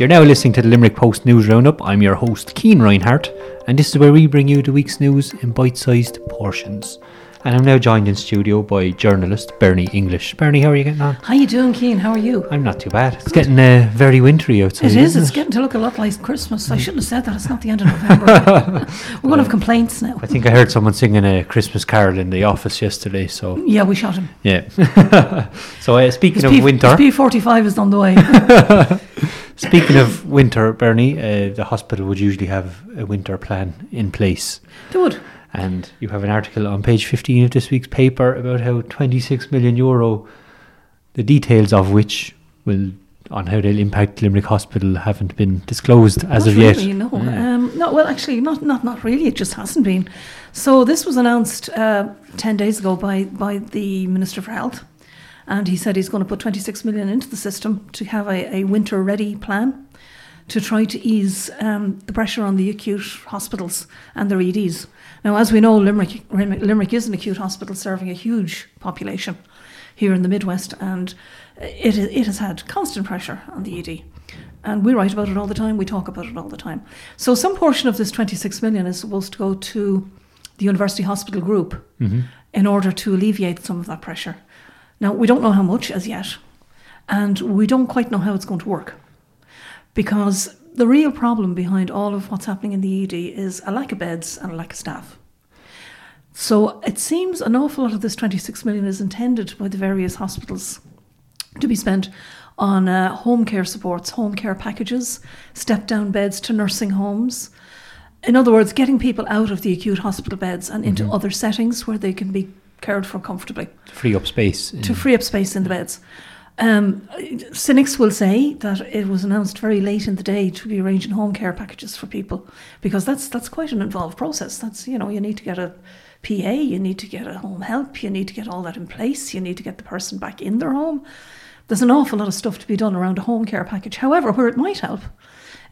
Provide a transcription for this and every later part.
You're now listening to the Limerick Post News Roundup. I'm your host, Keen Reinhardt, and this is where we bring you the week's news in bite-sized portions. And I'm now joined in studio by journalist Bernie English. Bernie, how are you getting on? How you doing, Keen? How are you? I'm not too bad. It's getting very wintry outside. It is. It's getting to look a lot like Christmas. I shouldn't have said that. It's not the end of November. We're going to have complaints now. I think I heard someone singing a Christmas carol in the office yesterday. So yeah, we shot him. Yeah. So speaking of winter, his P45 is on the way. Speaking of winter, Bernie, the hospital would usually have a winter plan in place. They would. And you have an article on page 15 of this week's paper about how €26 million, the details of which will, on how they'll impact Limerick Hospital, haven't been disclosed as of yet. Not really, no. Yeah. No, well, actually, not really. It just hasn't been. So this was announced 10 days ago by the Minister for Health. And he said he's going to put 26 million into the system to have a winter-ready plan to try to ease the pressure on the acute hospitals and their EDs. Now, as we know, Limerick is an acute hospital serving a huge population here in the Midwest, and it has had constant pressure on the ED. And we write about it all the time, we talk about it all the time. So some portion of this 26 million is supposed to go to the University Hospital Group in order to alleviate some of that pressure. Now, we don't know how much as yet, and we don't quite know how it's going to work, because the real problem behind all of what's happening in the ED is a lack of beds and a lack of staff. So it seems an awful lot of this 26 million is intended by the various hospitals to be spent on home care supports, home care packages, step-down beds to nursing homes. In other words, getting people out of the acute hospital beds and into other settings where they can be cared for comfortably. To free up space in the beds. Cynics will say that it was announced very late in the day to be arranging home care packages for people, because that's quite an involved process. That's, you know, you need to get a PA, you need to get a home help, you need to get all that in place, you need to get the person back in their home. There's an awful lot of stuff to be done around a home care package. However, where it might help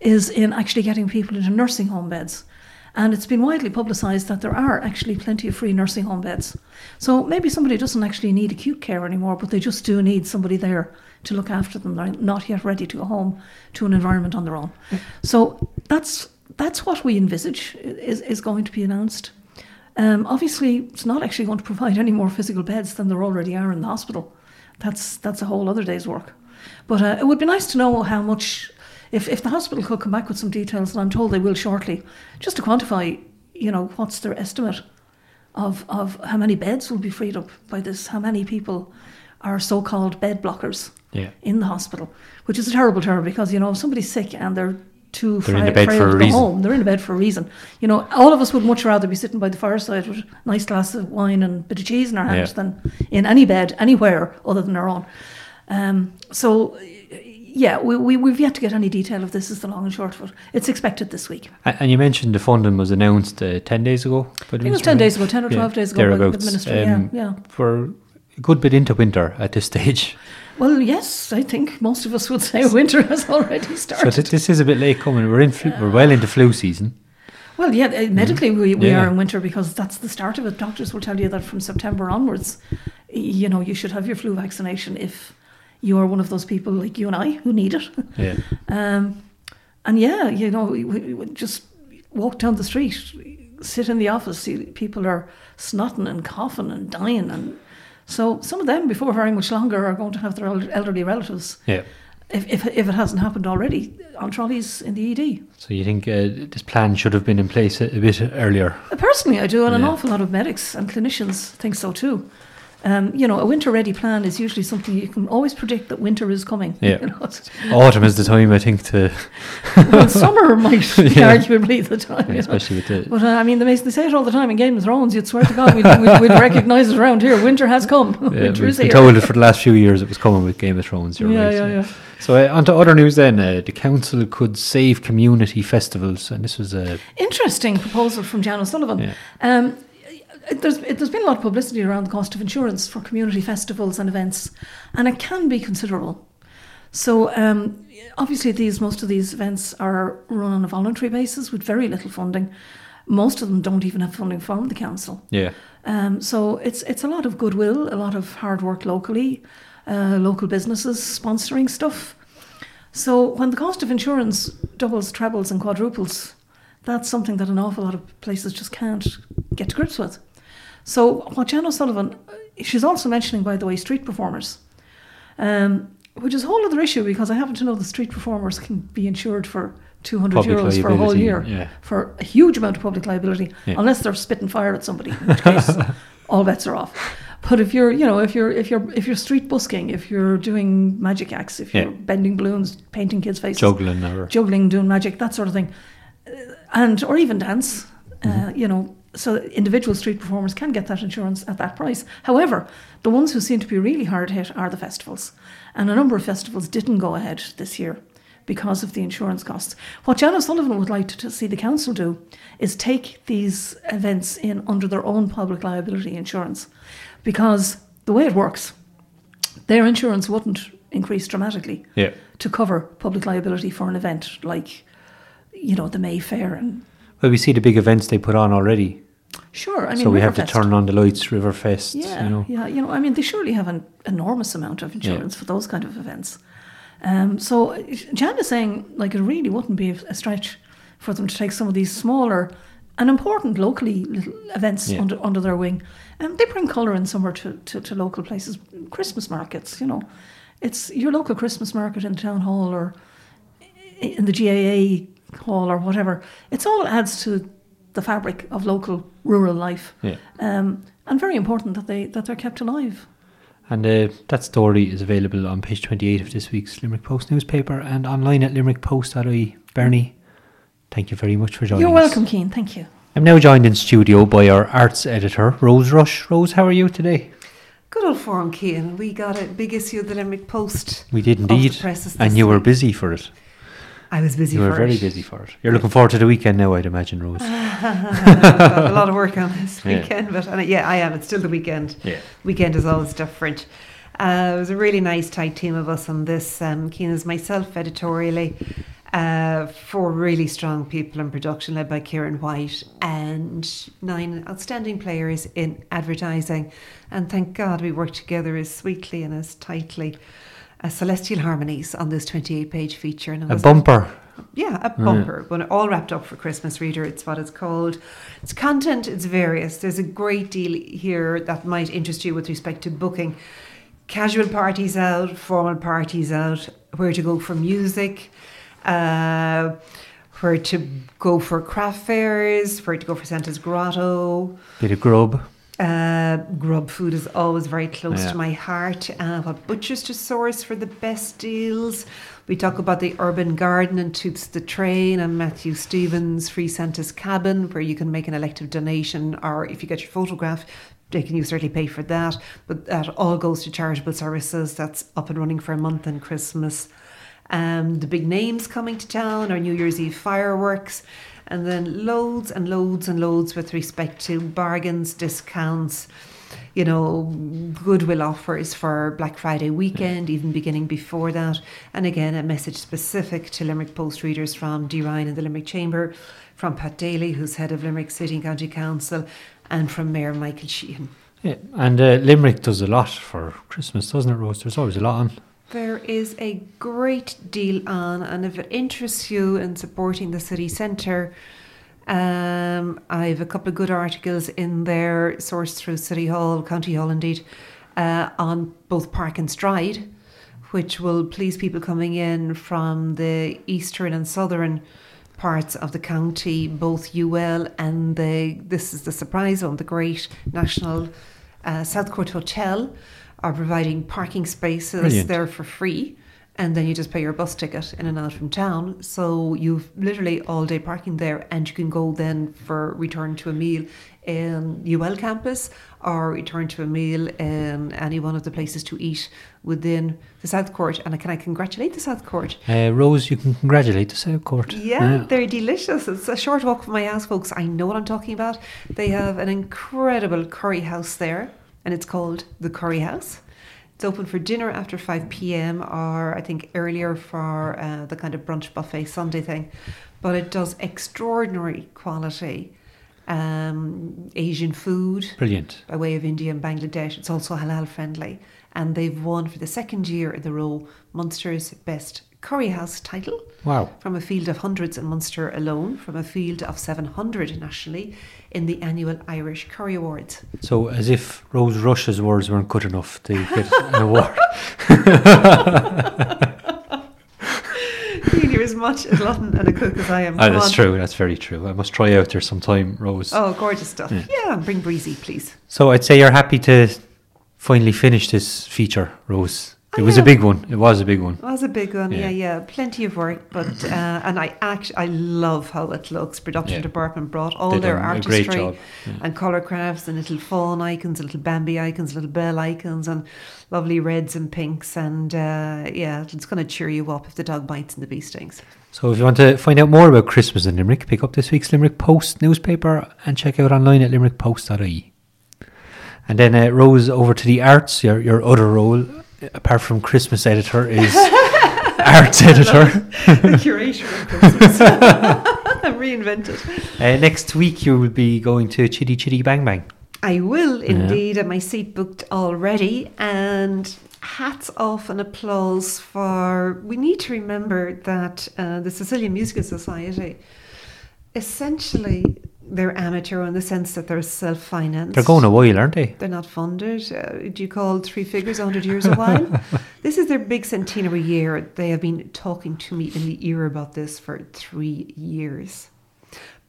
is in actually getting people into nursing home beds. And it's been widely publicised that there are actually plenty of free nursing home beds. So maybe somebody doesn't actually need acute care anymore, but they just do need somebody there to look after them. They're not yet ready to go home to an environment on their own. So that's what we envisage is going to be announced. Obviously, it's not actually going to provide any more physical beds than there already are in the hospital. That's a whole other day's work. But it would be nice to know how much... If the hospital could come back with some details, and I'm told they will shortly, just to quantify, you know, what's their estimate of how many beds will be freed up by this, how many people are so-called bed blockers in the hospital, which is a terrible term, because, you know, if somebody's sick and they're too frail to go home, they're in the bed for a reason. You know, all of us would much rather be sitting by the fireside with a nice glass of wine and a bit of cheese in our hand than in any bed anywhere other than our own. Yeah, we've yet to get any detail of this, is the long and short of it. It's expected this week. And you mentioned the funding was announced 10 days ago. It was 10 or 12 days ago by the Ministry. For a good bit into winter at this stage. Well, yes, I think most of us would say winter has already started. So this is a bit late coming. We're we're well into flu season. Well, yeah, medically we are in winter, because that's the start of it. Doctors will tell you that from September onwards, you know, you should have your flu vaccination if... you are one of those people like you and I who need it. Yeah. You know, we just walk down the street, sit in the office, see people are snotting and coughing and dying. And so some of them, before very much longer, are going to have their elderly relatives. Yeah. If it hasn't happened already, on trolleys in the ED. So you think this plan should have been in place a bit earlier? Personally, I do, and an awful lot of medics and clinicians think so too. You know, a winter-ready plan is usually something you can always predict that winter is coming. Yeah. You know? Autumn is the time, I think, to... Well, summer might be arguably the time. Yeah, especially with the... But, I mean, they say it all the time in Game of Thrones. You'd swear to God we'd recognise it around here. Winter has come. Winter is here. We've been told it for the last few years it was coming with Game of Thrones. You're right. So on to other news then. The council could save community festivals. And this was a... interesting proposal from Jan O'Sullivan. Yeah. There's been a lot of publicity around the cost of insurance for community festivals and events, and it can be considerable. So obviously most of these events are run on a voluntary basis with very little funding. Most of them don't even have funding from the council. Yeah. So it's a lot of goodwill, a lot of hard work locally, local businesses sponsoring stuff. So when the cost of insurance doubles, trebles and quadruples, that's something that an awful lot of places just can't get to grips with. So what Jan O'Sullivan, she's also mentioning, by the way, street performers, which is a whole other issue, because I happen to know the street performers can be insured for €200 for a whole year, for a huge amount of public liability, unless they're spitting fire at somebody, in which case all bets are off. But if you're, you know, if you're street busking, if you're doing magic acts, if you're bending balloons, painting kids' faces, juggling, doing magic, that sort of thing, and or even dance, you know. So individual street performers can get that insurance at that price. However, the ones who seem to be really hard hit are the festivals. And a number of festivals didn't go ahead this year because of the insurance costs. What Jan O'Sullivan would like to see the council do is take these events in under their own public liability insurance, because the way it works, their insurance wouldn't increase dramatically to cover public liability for an event like, you know, the May Fair and... Well, we see the big events they put on already. Sure, I mean, so we have to turn on the lights, Riverfest. Yeah, you know. I mean, they surely have an enormous amount of insurance for those kind of events. So Jan is saying, like, it really wouldn't be a stretch for them to take some of these smaller and important locally little events under their wing. And they bring colour in somewhere to local places, Christmas markets. You know, it's your local Christmas market in the town hall or in the GAA hall or whatever. It all adds to the fabric of local rural life, and very important that they're kept alive. And that story is available on page 28 of this week's Limerick Post newspaper and online at limerickpost.ie. Bernie, thank you very much for joining us. You're welcome, Keen. Thank you. I'm now joined in studio by our arts editor, Rose Rush. Rose, how are you today? Good old form, Keen. We got a big issue of the Limerick Post. We did indeed, and you were busy for it. I was busy for it. You were very busy for it. You're looking forward to the weekend now, I'd imagine, Rose. I've got a lot of work on this weekend, but I am. It's still the weekend. Yeah. Weekend is always different. It was a really nice tight team of us on this. Keena's myself editorially, four really strong people in production led by Kieran White, and 9 outstanding players in advertising. And thank God we worked together as sweetly and as tightly. Celestial harmonies on this 28-page feature. And a bumper. When all wrapped up for Christmas Reader, it's what it's called. It's content, it's various. There's a great deal here that might interest you with respect to booking. Casual parties out, formal parties out, where to go for music, where to go for craft fairs, where to go for Santa's Grotto. Bit of grub. Grub food is always very close to my heart. What butchers to source for the best deals. We talk about the urban garden and Toots the Train and Matthew Stevens' Free Santa's Cabin, where you can make an elective donation, or if you get your photograph taken, you certainly pay for that. But that all goes to charitable services. That's up and running for a month and Christmas. The big names coming to town are New Year's Eve fireworks. And then loads and loads and loads with respect to bargains, discounts, you know, goodwill offers for Black Friday weekend, even beginning before that. And again, a message specific to Limerick Post readers from D Ryan and the Limerick Chamber, from Pat Daly, who's head of Limerick City and County Council, and from Mayor Michael Sheehan. Yeah, and Limerick does a lot for Christmas, doesn't it, Rose? There's always a lot on. There is a great deal on, and if it interests you in supporting the city centre, I've a couple of good articles in there, sourced through City Hall, County Hall indeed, on both Park and Stride, which will please people coming in from the eastern and southern parts of the county, both UL and this is the surprise one, the great national Southcourt Hotel, are providing parking spaces there for free, and then you just pay your bus ticket in and out from town. So you've literally all day parking there, and you can go then for return to a meal in UL campus or return to a meal in any one of the places to eat within the Southcourt. And can I congratulate the Southcourt? Rose, you can congratulate the Southcourt. Yeah, they're delicious. It's a short walk from my house, folks. I know what I'm talking about. They have an incredible curry house there. And it's called The Curry House. It's open for dinner after 5 p.m. or I think earlier for the kind of brunch buffet Sunday thing. But it does extraordinary quality Asian food. Brilliant. By way of India and Bangladesh. It's also halal friendly. and they've won for the second year in a row Munster's Best Curry House title. Wow. From a field of hundreds in Munster alone, from a field of 700 nationally in the annual Irish Curry Awards. So as if Rose Rush's words weren't good enough, they get an award. You're as much a glutton and a cook as I am. Oh, that's true, that's very true. I must try out there sometime, Rose. Oh, gorgeous stuff. Yeah, yeah, bring Breezy, please. So I'd say you're happy to finally finish this feature, Rose. It was a big one, yeah. Plenty of work, but and I love how it looks. Production department brought all their artistry and colour crafts and little fawn icons, little Bambi icons, little bell icons, and lovely reds and pinks. And yeah, it's going to cheer you up if the dog bites and the bee stings. So if you want to find out more about Christmas in Limerick, pick up this week's Limerick Post newspaper and check out online at limerickpost.ie. And then Rose, over to the arts, your other role. Apart from Christmas editor, is arts editor. The curator of Christmas. I'm reinvented. Next week you will be going to Chitty Chitty Bang Bang. I will indeed. And my seat booked already. And hats off and applause for... We need to remember that the Sicilian Musical Society, essentially... They're amateur in the sense that they're self-financed. They're going a while, aren't they? They're not funded. Do you call three figures 100 years a while? This is their big centenary year. They have been talking to me in the ear about this for 3 years.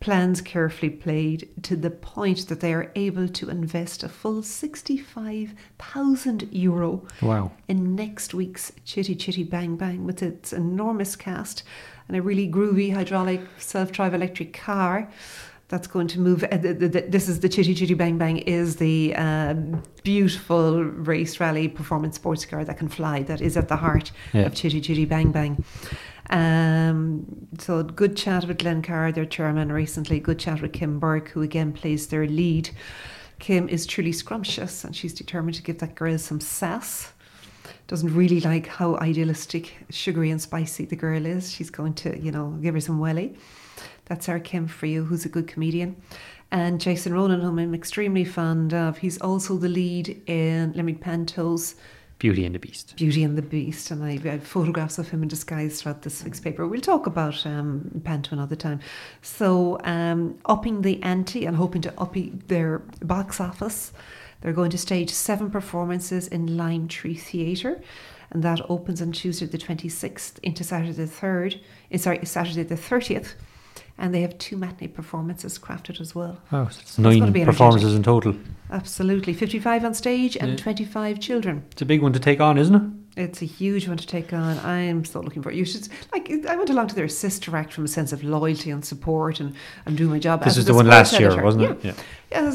Plans carefully played to the point that they are able to invest a full €65,000 in next week's Chitty Chitty Bang Bang with its enormous cast and a really groovy hydraulic self-drive electric car. That's going to move. This is the Chitty Chitty Bang Bang is the beautiful race rally performance sports car that can fly. That is at the heart of Chitty Chitty Bang Bang. So good chat with Glenn Carr, their chairman recently. Good chat with Kim Burke, who again plays their lead. Kim is truly scrumptious and she's determined to give that girl some sass. Doesn't really like how idealistic, sugary and spicy the girl is. She's going to, you know, give her some welly. That's our Kim Friel, who's a good comedian. And Jason Ronan, whom I'm extremely fond of. He's also the lead in Limerick Panto's Beauty and the Beast. And I have photographs of him in disguise throughout this week's paper. We'll talk about Panto another time. So upping the ante and hoping to up their box office. They're going to stage 7 performances in Lime Tree Theatre. And that opens on Tuesday the 26th into Saturday the 30th. And they have 2 matinee performances crafted as well. Oh, so it's 9 performances in total. Absolutely. 55 on stage and 25 children. It's a big one to take on, isn't it? It's a huge one to take on. I am so looking forward. You should, like, I went along to their Sister Act from a sense of loyalty and support and do my job. This is the one last year, wasn't it? Yeah.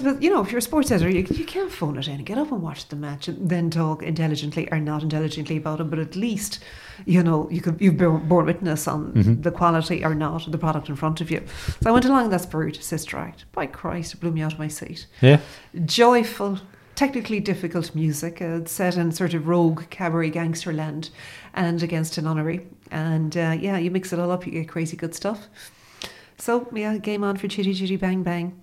But, you know, if you're a sports editor, you can't phone it in. Get up and watch the match and then talk intelligently or not intelligently about it. But at least, you know, you've borne witness on the quality or not of the product in front of you. So I went along that spirit to Sister Act. By Christ, it blew me out of my seat. Yeah. Joyful. Technically difficult music set in sort of rogue cabaret gangster land and against an honorary. And you mix it all up, you get crazy good stuff. So, yeah, game on for Chitty Chitty Bang Bang.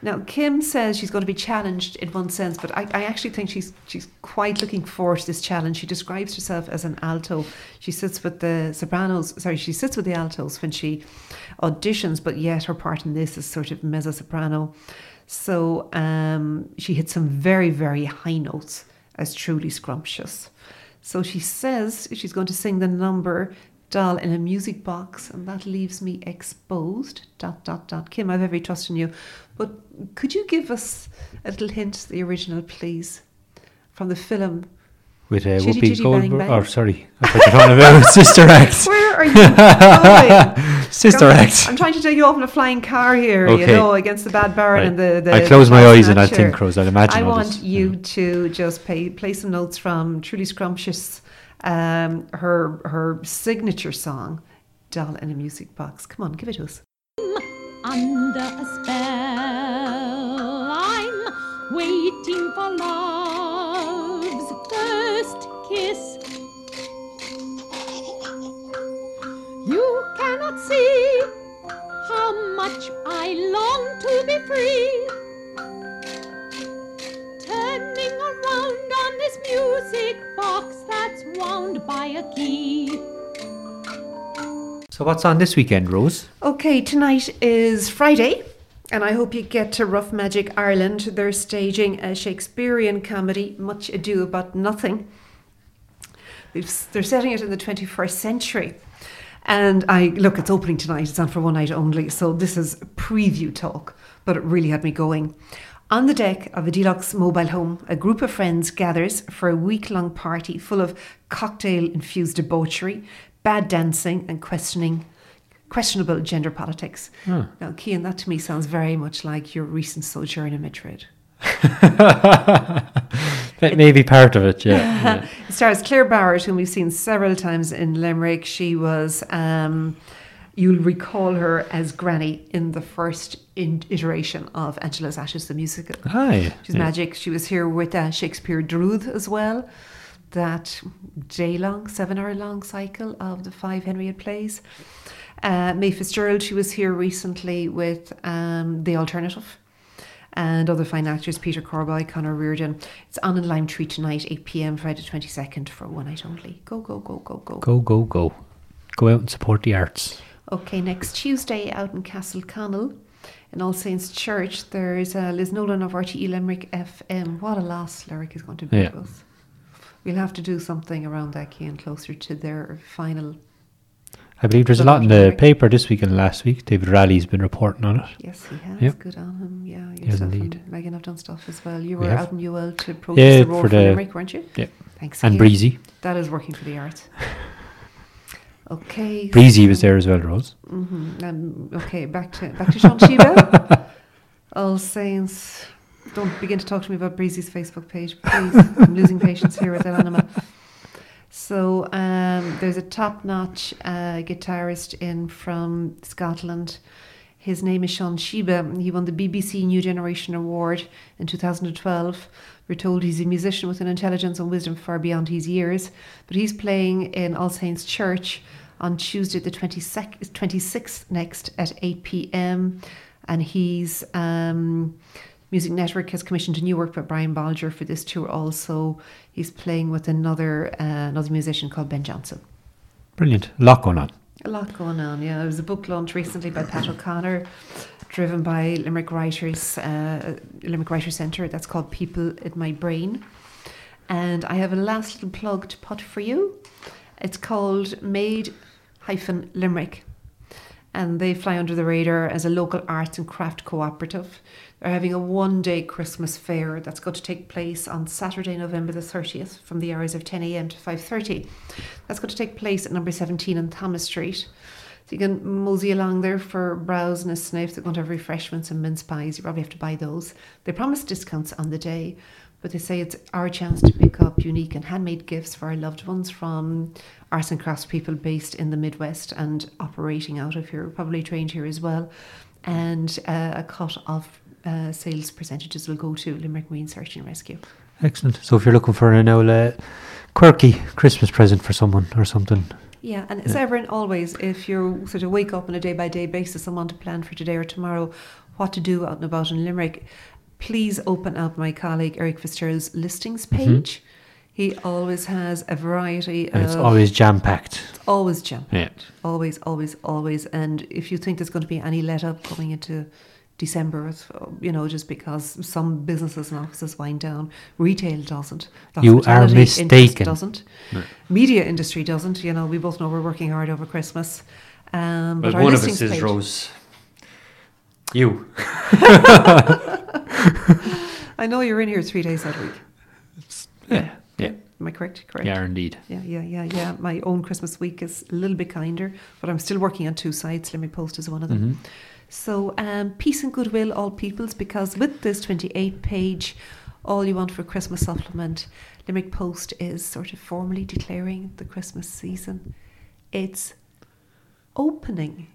Now, Kim says she's going to be challenged in one sense, but I actually think she's quite looking forward to this challenge. She describes herself as an alto. She sits with the altos when she auditions, but yet her part in this is sort of mezzo-soprano. So she hits some very, very high notes as truly scrumptious. So she says she's going to sing the number... Doll in a music box, and that leaves me exposed, ... Kim, I've every trust in you, but could you give us a little hint, the original, please, from the film with Whoopi Goldberg? Oh, sorry, I thought you were talking about Sister Act. Where are you going? Sister Act. I'm trying to take you off in a flying car here, okay. You know, against the bad baron and the I close my eyes and I think, Rose, I'll imagine. I want you to just play some notes from Truly Scrumptious. Her signature song, Doll in a Music Box. Come on, give it to us. Under a spell, I'm waiting for love's first kiss. You cannot see how much I long to be free. Turning around on this music wound by a key. So what's on this weekend, Rose? Okay, tonight is Friday, and I hope you get to Rough Magic Ireland. They're staging a Shakespearean comedy, Much Ado About Nothing. They're setting it in the 21st century. And it's opening tonight. It's on for one night only. So this is preview talk, but it really had me going. On the deck of a deluxe mobile home, a group of friends gathers for a week-long party full of cocktail-infused debauchery, bad dancing and questionable gender politics. Mm. Now, Cian, that to me sounds very much like your recent sojourn in Madrid. That may be part of it, yeah. It stars Claire Barrett, whom we've seen several times in Limerick. She was, you'll recall her as Granny in the first iteration of Angela's Ashes, the musical. Hi. She's magic. She was here with Shakespeare Druid as well. That day-long, 7-hour-long cycle of the 5 Henriette plays. Mae Fitzgerald, she was here recently with The Alternative. And other fine actors, Peter Corboy, Conor Reardon. It's on in Lime Tree tonight, 8 p.m, Friday 22nd, for one night only. Go, go, go, go, go. Go, go, go. Go out and support the arts. Okay, next Tuesday out in Castleconnell, in All Saints Church, there's Liz Nolan of RTE Limerick FM. What a loss Limerick is going to be to us. We'll have to do something around that, Cian, closer to their final. I believe there's a lot in the paper this week and last week. David Raleigh's been reporting on it. Yes, he has. Yep. Good on him. Yeah, yourself and Megan have done stuff as well. You were out in UL to protest the Roar for Limerick, weren't you? Yeah. Thanks. And Cian. Breezy. That is working for the arts. Okay. Breezy was there as well, Rose. Mm-hmm. Okay, back to Sean Shibe. All Saints. Don't begin to talk to me about Breezy's Facebook page, please. I'm losing patience here with El Anima. So there's a top-notch guitarist in from Scotland. His name is Sean Shibe. He won the BBC New Generation Award in 2012. We're told he's a musician with an intelligence and wisdom far beyond his years. But he's playing in All Saints Church on Tuesday the 26th next at 8 p.m. And he's... Music Network has commissioned a new work by Brian Bolger for this tour also. He's playing with another musician called Ben Johnson. Brilliant. A lot going on. A lot going on, yeah. There was a book launch recently by Pat O'Connor, driven by Limerick Writers Centre. That's called People in My Brain. And I have a last little plug to put for you. It's called Made-Limerick. And they fly under the radar as a local arts and craft cooperative. They're having a one-day Christmas fair that's going to take place on Saturday, November the 30th, from the hours of 10 a.m. to 5:30. That's going to take place at number 17 on Thomas Street. So you can mosey along there for browse and a sniff. They're going to have refreshments and mince pies. You probably have to buy those. They promise discounts on the day, but they say it's our chance to pick up unique and handmade gifts for our loved ones from arts and crafts people based in the Midwest and operating out of here, probably trained here as well. And a cut of sales percentages will go to Limerick Marine Search and Rescue. Excellent. So if you're looking for an quirky Christmas present for someone or something. Yeah, and it's ever and always, if you sort of wake up on a day-by-day basis and want to plan for today or tomorrow, what to do out and about in Limerick, please open up my colleague Eric Fitzgerald's listings page. Mm-hmm. He always has a variety and it's always jam-packed. It's always jam-packed. Yeah. Always, always, always. And if you think there's going to be any let-up going into December, just because some businesses and offices wind down, retail doesn't. You are mistaken. Doesn't. No. Media industry doesn't. We both know we're working hard over Christmas. But one of us is Rose. You. I know you're in here 3 days that week. Yeah. Am I correct? Correct. Yeah, indeed. Yeah. My own Christmas week is a little bit kinder, but I'm still working on two sites. Limerick Post is one of them. Mm-hmm. So peace and goodwill, all peoples, because with this 28-page all you want for Christmas supplement, Limerick Post is sort of formally declaring the Christmas season. It's opening.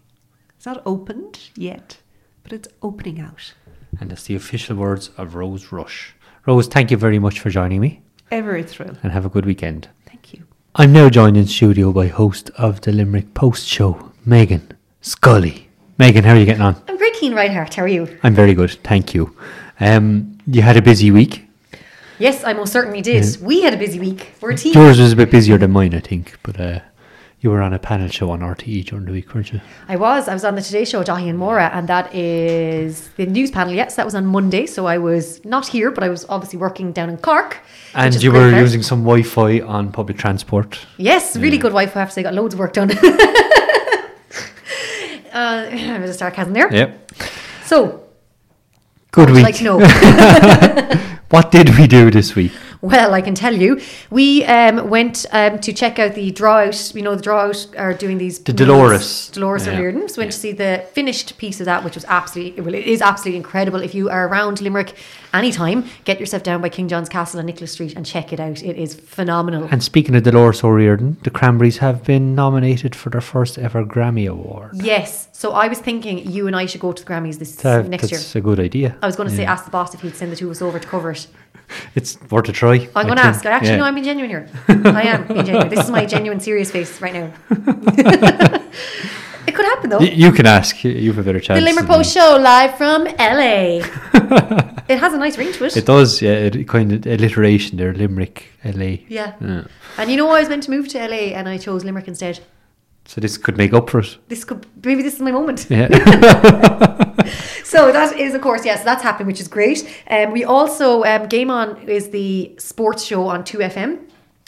It's not opened yet, but it's opening out. And that's the official words of Rose Rush. Rose, thank you very much for joining me. Ever a thrill. And have a good weekend. Thank you. I'm now joined in studio by host of the Limerick Post show, Megan Scully. Megan, how are you getting on? I'm very Keen Reinhardt. How are you? I'm very good, thank you. You had a busy week. Yes, I most certainly did. Yeah. We had a busy week. We're a team. Yours was a bit busier than mine, I think, but you were on a panel show on RTE during the week, weren't you? I was on the Today Show with Dahi and Maura, and that is the news panel, yes. That was on Monday, so I was not here, but I was obviously working down in Cork. And you were using some Wi-Fi on public transport. Yes, really good Wi-Fi. I have to say, got loads of work done. It was a sarcasm there. Yep. So, good week. I'd like to know. What did we do this week? Well, I can tell you. We went to check out the Drawout. You know, the Drawout are doing these... The Dolores O'Riordan. So we went to see the finished piece of that, which was absolutely... Well, it is absolutely incredible. If you are around Limerick anytime, get yourself down by King John's Castle on Nicholas Street and check it out. It is phenomenal. And speaking of Dolores O'Riordan, the Cranberries have been nominated for their first ever Grammy Award. Yes. So I was thinking you and I should go to the Grammys next year. That's a good idea. I was going to say ask the boss if he'd send the two of us over to cover it. It's worth a try. I'm going to ask. I actually know I'm being genuine here. I am being genuine. This is my genuine serious face right now. It could happen though. You can ask. You have a better chance. The Limerick Post Show live from LA. It has a nice ring to it. It does. Yeah, it kind of alliteration there. Limerick, LA. Yeah. And you know I was meant to move to LA and I chose Limerick instead. So this could make up for it. Maybe this is my moment. Yeah. So that is, of course, yes, that's happening, which is great. We also, Game On is the sports show on 2FM.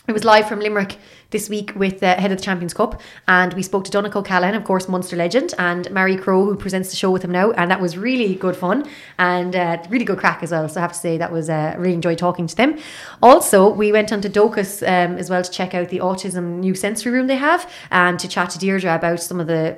It was live from Limerick this week with head of the Champions Cup, and we spoke to Donnacha O'Callaghan, of course, Munster legend, and Mary Crowe, who presents the show with him now, and that was really good fun and really good crack as well. So I have to say that was really enjoyed talking to them. Also, we went on to Docus as well to check out the autism new sensory room they have and to chat to Deirdre about some of the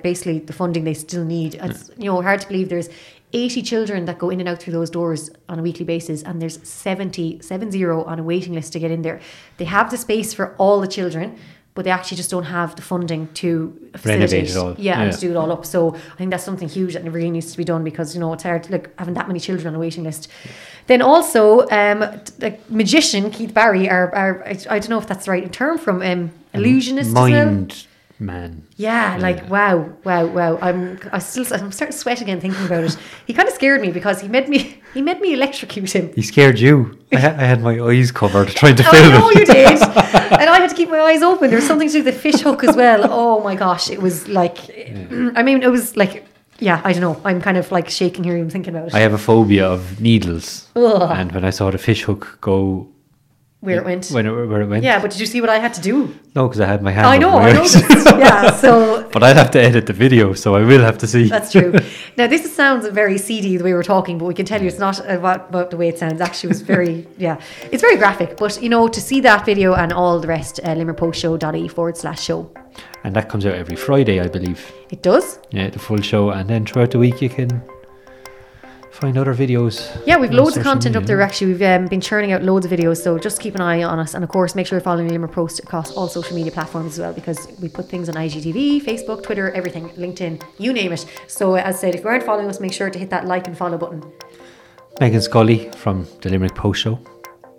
funding they still need. It's hard to believe there's 80 children that go in and out through those doors on a weekly basis, and there's 70 on a waiting list to get in there. They have the space for all the children, but they actually just don't have the funding to renovate it all. Yeah, and to do it all up. So I think that's something huge that really needs to be done, because it's hard having that many children on a waiting list. Then also, the magician Keith Barry, our I don't know if that's the right term from illusionist mind. As well. Man, wow! I'm starting to sweat again thinking about it. He kind of scared me because he made me electrocute him. He scared you. I had my eyes covered trying to film it. I know you did, and I had to keep my eyes open. There was something to do with the fish hook as well. Oh my gosh, it was like, I don't know. I'm kind of like shaking here even thinking about it. I have a phobia of needles, and when I saw the fish hook go. Where it went. Yeah, but did you see what I had to do? No, because I had my hand. I know. Yeah, so. But I'd have to edit the video, so I will have to see. That's true. Now, this sounds very seedy the way we're talking, but we can tell you it's not about the way it sounds. Actually, it was very, it's very graphic. But, to see that video and all the rest, limerickpostshow.ie/show. And that comes out every Friday, I believe. It does? Yeah, the full show. And then throughout the week, you can find other videos. Yeah, we've loads of content up there actually. We've been churning out loads of videos, so just keep an eye on us, and of course make sure you're following Limerick Post across all social media platforms as well, because we put things on IGTV, Facebook, Twitter, everything, LinkedIn, you name it. So as I said, if you aren't following us, make sure to hit that like and follow button. Megan Scully from the Limerick Post Show,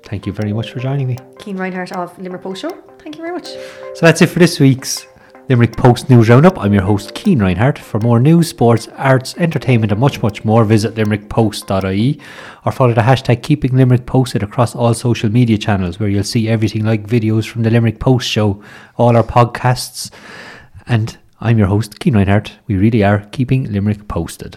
thank you very much for joining me. Keen Reinhardt of Limerick Post Show, thank you very much. So that's it for this week's Limerick Post News Roundup. I'm your host, Keen Reinhardt. For more news, sports, arts, entertainment and much, much more, visit limerickpost.ie or follow the hashtag Keeping Limerick Posted across all social media channels, where you'll see everything like videos from the Limerick Post Show, all our podcasts. And I'm your host, Keen Reinhardt. We really are keeping Limerick posted.